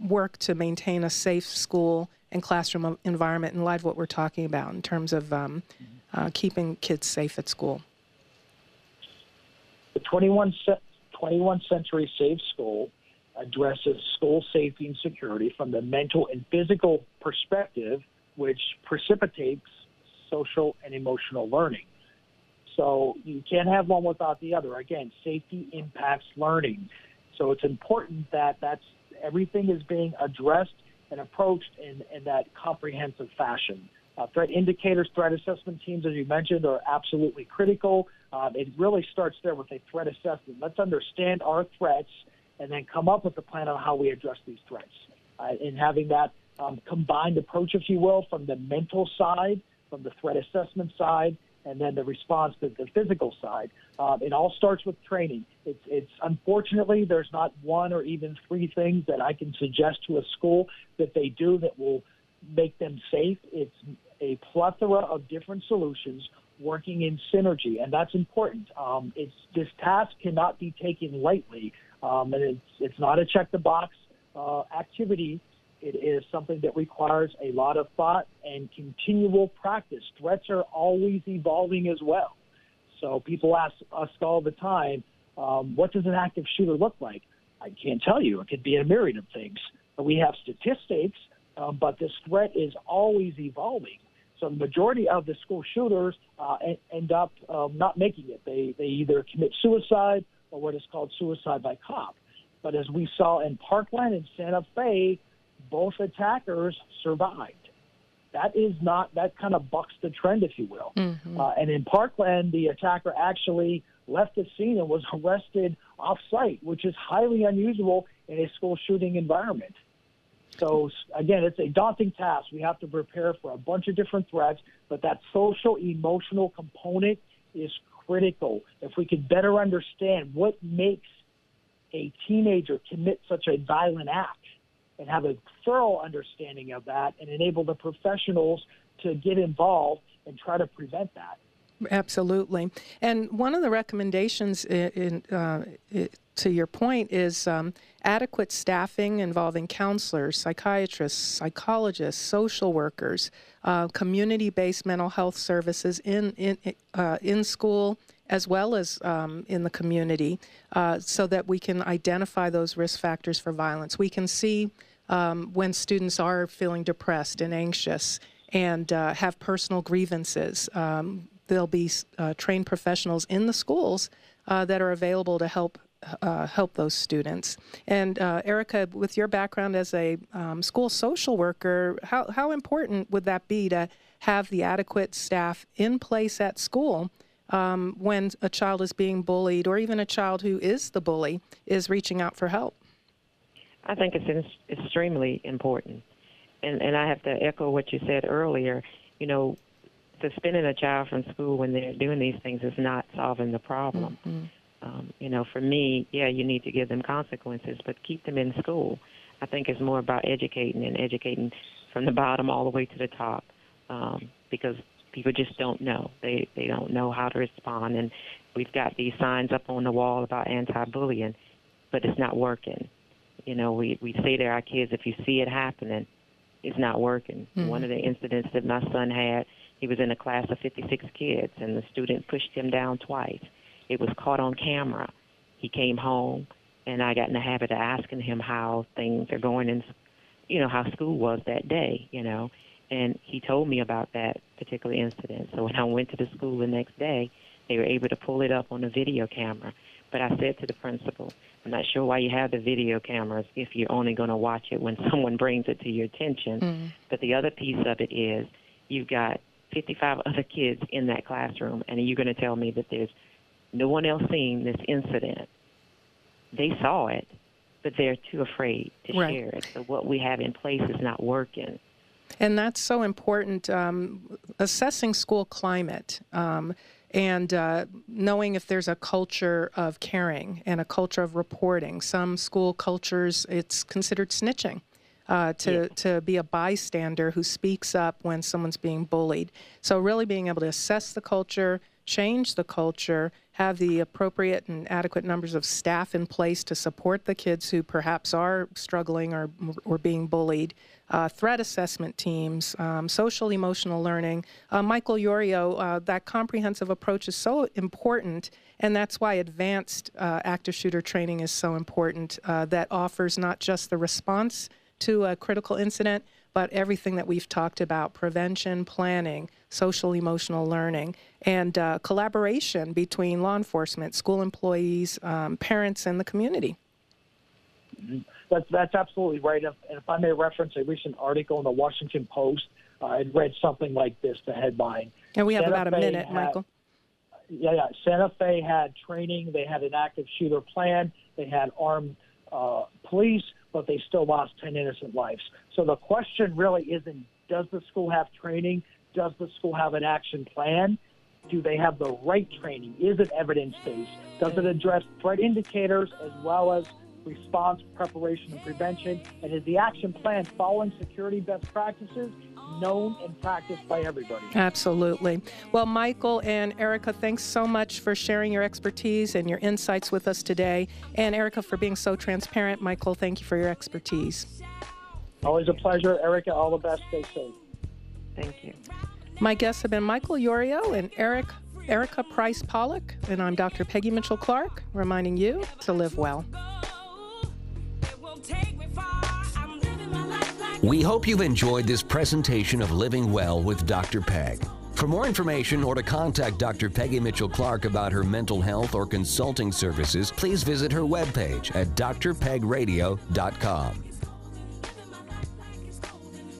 work to maintain a safe school and classroom environment in light of what we're talking about in terms of um, uh, keeping kids safe at school? The twenty-first century safe school addresses school safety and security from the mental and physical perspective, which precipitates social and emotional learning. So you can't have one without the other. Again, safety impacts learning. So it's important that that's everything is being addressed and approached in, in that comprehensive fashion. Uh, threat indicators, threat assessment teams, as you mentioned, are absolutely critical. Uh, it really starts there with a threat assessment. Let's understand our threats and then come up with a plan on how we address these threats. Uh, and having that um, combined approach, if you will, from the mental side, from the threat assessment side, and then the response to the physical side. Um, it all starts with training. It's, it's unfortunately, there's not one or even three things that I can suggest to a school that they do that will make them safe. It's a plethora of different solutions working in synergy, and that's important. Um, it's, this task cannot be taken lightly, um, and it's, it's not a check-the-box uh, activity. It is something that requires a lot of thought and continual practice. Threats are always evolving as well. So people ask us all the time, um, what does an active shooter look like? I can't tell you. It could be a myriad of things. We have statistics, um, but this threat is always evolving. So the majority of the school shooters uh, end up um, not making it. They, they either commit suicide or what is called suicide by cop. But as we saw in Parkland and Santa Fe, both attackers survived. That is not, that kind of bucks the trend, if you will. Mm-hmm. Uh, and in Parkland, the attacker actually left the scene and was arrested off-site, which is highly unusual in a school shooting environment. So, again, it's a daunting task. We have to prepare for a bunch of different threats, but that social, emotional component is critical. If we could better understand what makes a teenager commit such a violent act, and have a thorough understanding of that and enable the professionals to get involved and try to prevent that. Absolutely. And one of the recommendations in, in, uh, to your point is um, adequate staffing involving counselors, psychiatrists, psychologists, social workers, uh, community-based mental health services in, in, uh, in school, as well as um, in the community, uh, so that we can identify those risk factors for violence. We can see um, when students are feeling depressed and anxious and uh, have personal grievances. Um, there'll be uh, trained professionals in the schools uh, that are available to help uh, help those students. And uh, Erica, with your background as a um, school social worker, how, how important would that be to have the adequate staff in place at school Um, when a child is being bullied, or even a child who is the bully, is reaching out for help? I think it's in- extremely important. And, and I have to echo what you said earlier. You know, suspending a child from school when they're doing these things is not solving the problem. Mm-hmm. Um, you know, for me, yeah, you need to give them consequences, but keep them in school. I think it's more about educating and educating from the bottom all the way to the top, um, because people just don't know. They they don't know how to respond. And we've got these signs up on the wall about anti-bullying, but it's not working. You know, we, we say to our kids, if you see it happening, it's not working. Mm-hmm. One of the incidents that my son had, he was in a class of fifty-six kids, and the student pushed him down twice. It was caught on camera. He came home, and I got in the habit of asking him how things are going in, you know, how school was that day, you know. And he told me about that particular incident. So when I went to the school the next day, they were able to pull it up on a video camera. But I said to the principal, I'm not sure why you have the video cameras if you're only going to watch it when someone brings it to your attention. Mm-hmm. But the other piece of it is you've got fifty-five other kids in that classroom, and you're going to tell me that there's no one else seeing this incident. They saw it, but they're too afraid to right. share it. So what we have in place is not working. And that's so important, um, assessing school climate um, and uh, knowing if there's a culture of caring and a culture of reporting. Some school cultures, it's considered snitching uh, to, yeah. to be a bystander who speaks up when someone's being bullied. So really being able to assess the culture, change the culture, have the appropriate and adequate numbers of staff in place to support the kids who perhaps are struggling or, or being bullied, uh, threat assessment teams, um, social emotional learning. Uh, Michael Yorio, uh, that comprehensive approach is so important, and that's why advanced uh, active shooter training is so important, uh, that offers not just the response to a critical incident, but everything that we've talked about, prevention, planning, social emotional learning, and uh, collaboration between law enforcement, school employees, um, parents, and the community. Mm-hmm. That's, that's absolutely right. And if I may reference a recent article in the Washington Post, uh, I read something like this, the headline. And we have Santa about a Fe minute, had, Michael. Yeah, yeah. Santa Fe had training. They had an active shooter plan. They had armed uh, police, but they still lost ten innocent lives. So the question really isn't, does the school have training? Does the school have an action plan? Do they have the right training? Is it evidence-based? Does it address threat indicators as well as response, preparation, and prevention? And is the action plan following security best practices known and practiced by everybody? Absolutely. Well, Michael and Erica, thanks so much for sharing your expertise and your insights with us today. And Erica, for being so transparent. Michael, thank you for your expertise. Always a pleasure. Erica, all the best. Stay safe. Thank you. My guests have been Michael Yorio and Eric, Erica Price-Pollock, and I'm Doctor Peggy Mitchell-Clark, reminding you to live well. We hope you've enjoyed this presentation of Living Well with Doctor Peg. For more information or to contact Doctor Peggy Mitchell-Clark about her mental health or consulting services, please visit her webpage at D R Peg Radio dot com.